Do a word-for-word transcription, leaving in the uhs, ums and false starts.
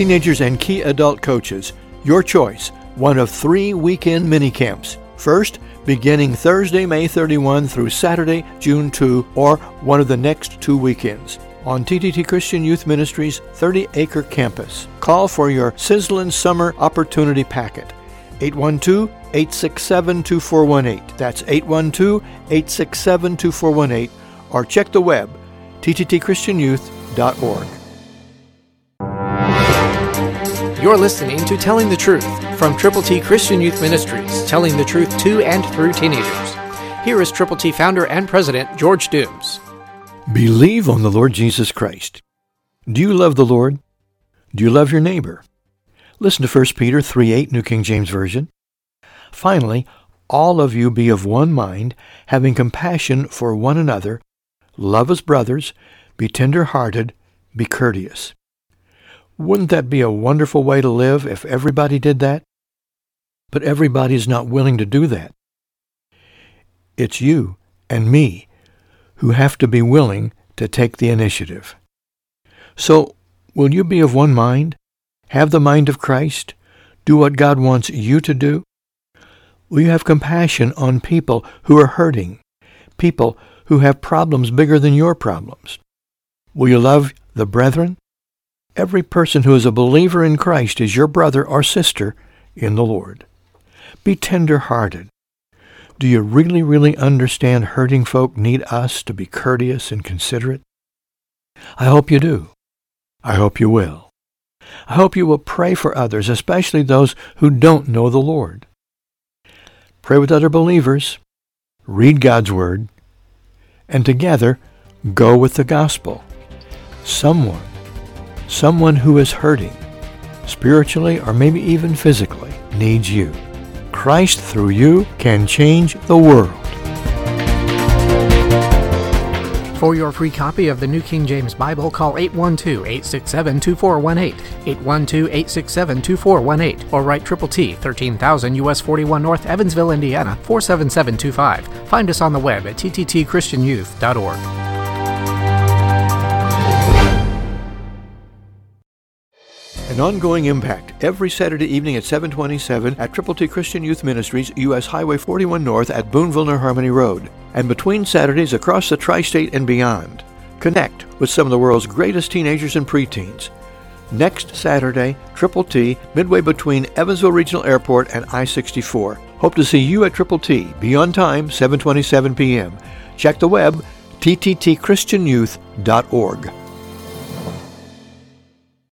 teenagers and key adult coaches. Your choice, one of three weekend minicamps. First, beginning Thursday, May thirty-first through Saturday, June second, or one of the next two weekends on T T T Christian Youth Ministries' thirty-acre campus. Call for your Sizzlin' Summer Opportunity Packet, eight one two, eight six seven, two four one eight. That's eight one two, eight six seven, two four one eight, or check the web, t t t christian youth dot org. You're listening to Telling the Truth from Triple T Christian Youth Ministries, telling the truth to and through teenagers. Here is Triple T founder and president, George Dooms. Believe on the Lord Jesus Christ. Do you love the Lord? Do you love your neighbor? Listen to First Peter three eight, New King James Version. Finally, all of you be of one mind, having compassion for one another, love as brothers, be tender-hearted, be courteous. Wouldn't that be a wonderful way to live if everybody did that? But everybody's not willing to do that. It's you and me who have to be willing to take the initiative. So, will you be of one mind? Have the mind of Christ? Do what God wants you to do? Will you have compassion on people who are hurting? People who have problems bigger than your problems? Will you love the brethren? Every person who is a believer in Christ is your brother or sister in the Lord. Be tender-hearted. Do you really, really understand hurting folk need us to be courteous and considerate? I hope you do. I hope you will. I hope you will pray for others, especially those who don't know the Lord. Pray with other believers. Read God's Word. And together, go with the gospel. Someone. Someone who is hurting, spiritually or maybe even physically, needs you. Christ through you can change the world. For your free copy of the New King James Bible, call eight one two, eight six seven, two four one eight, eight one two, eight six seven, two four one eight, or write Triple T, thirteen thousand U S forty-one North, Evansville, Indiana, four seven seven two five. Find us on the web at t t t christian youth dot org. An ongoing impact every Saturday evening at seven twenty-seven at Triple T Christian Youth Ministries, U S Highway forty-one North at Boonville near Harmony Road, and between Saturdays across the tri-state and beyond. Connect with some of the world's greatest teenagers and preteens. Next Saturday, Triple T, midway between Evansville Regional Airport and I sixty-four. Hope to see you at Triple T. Be on time, seven twenty-seven p.m. Check the web, t t t christian youth dot org.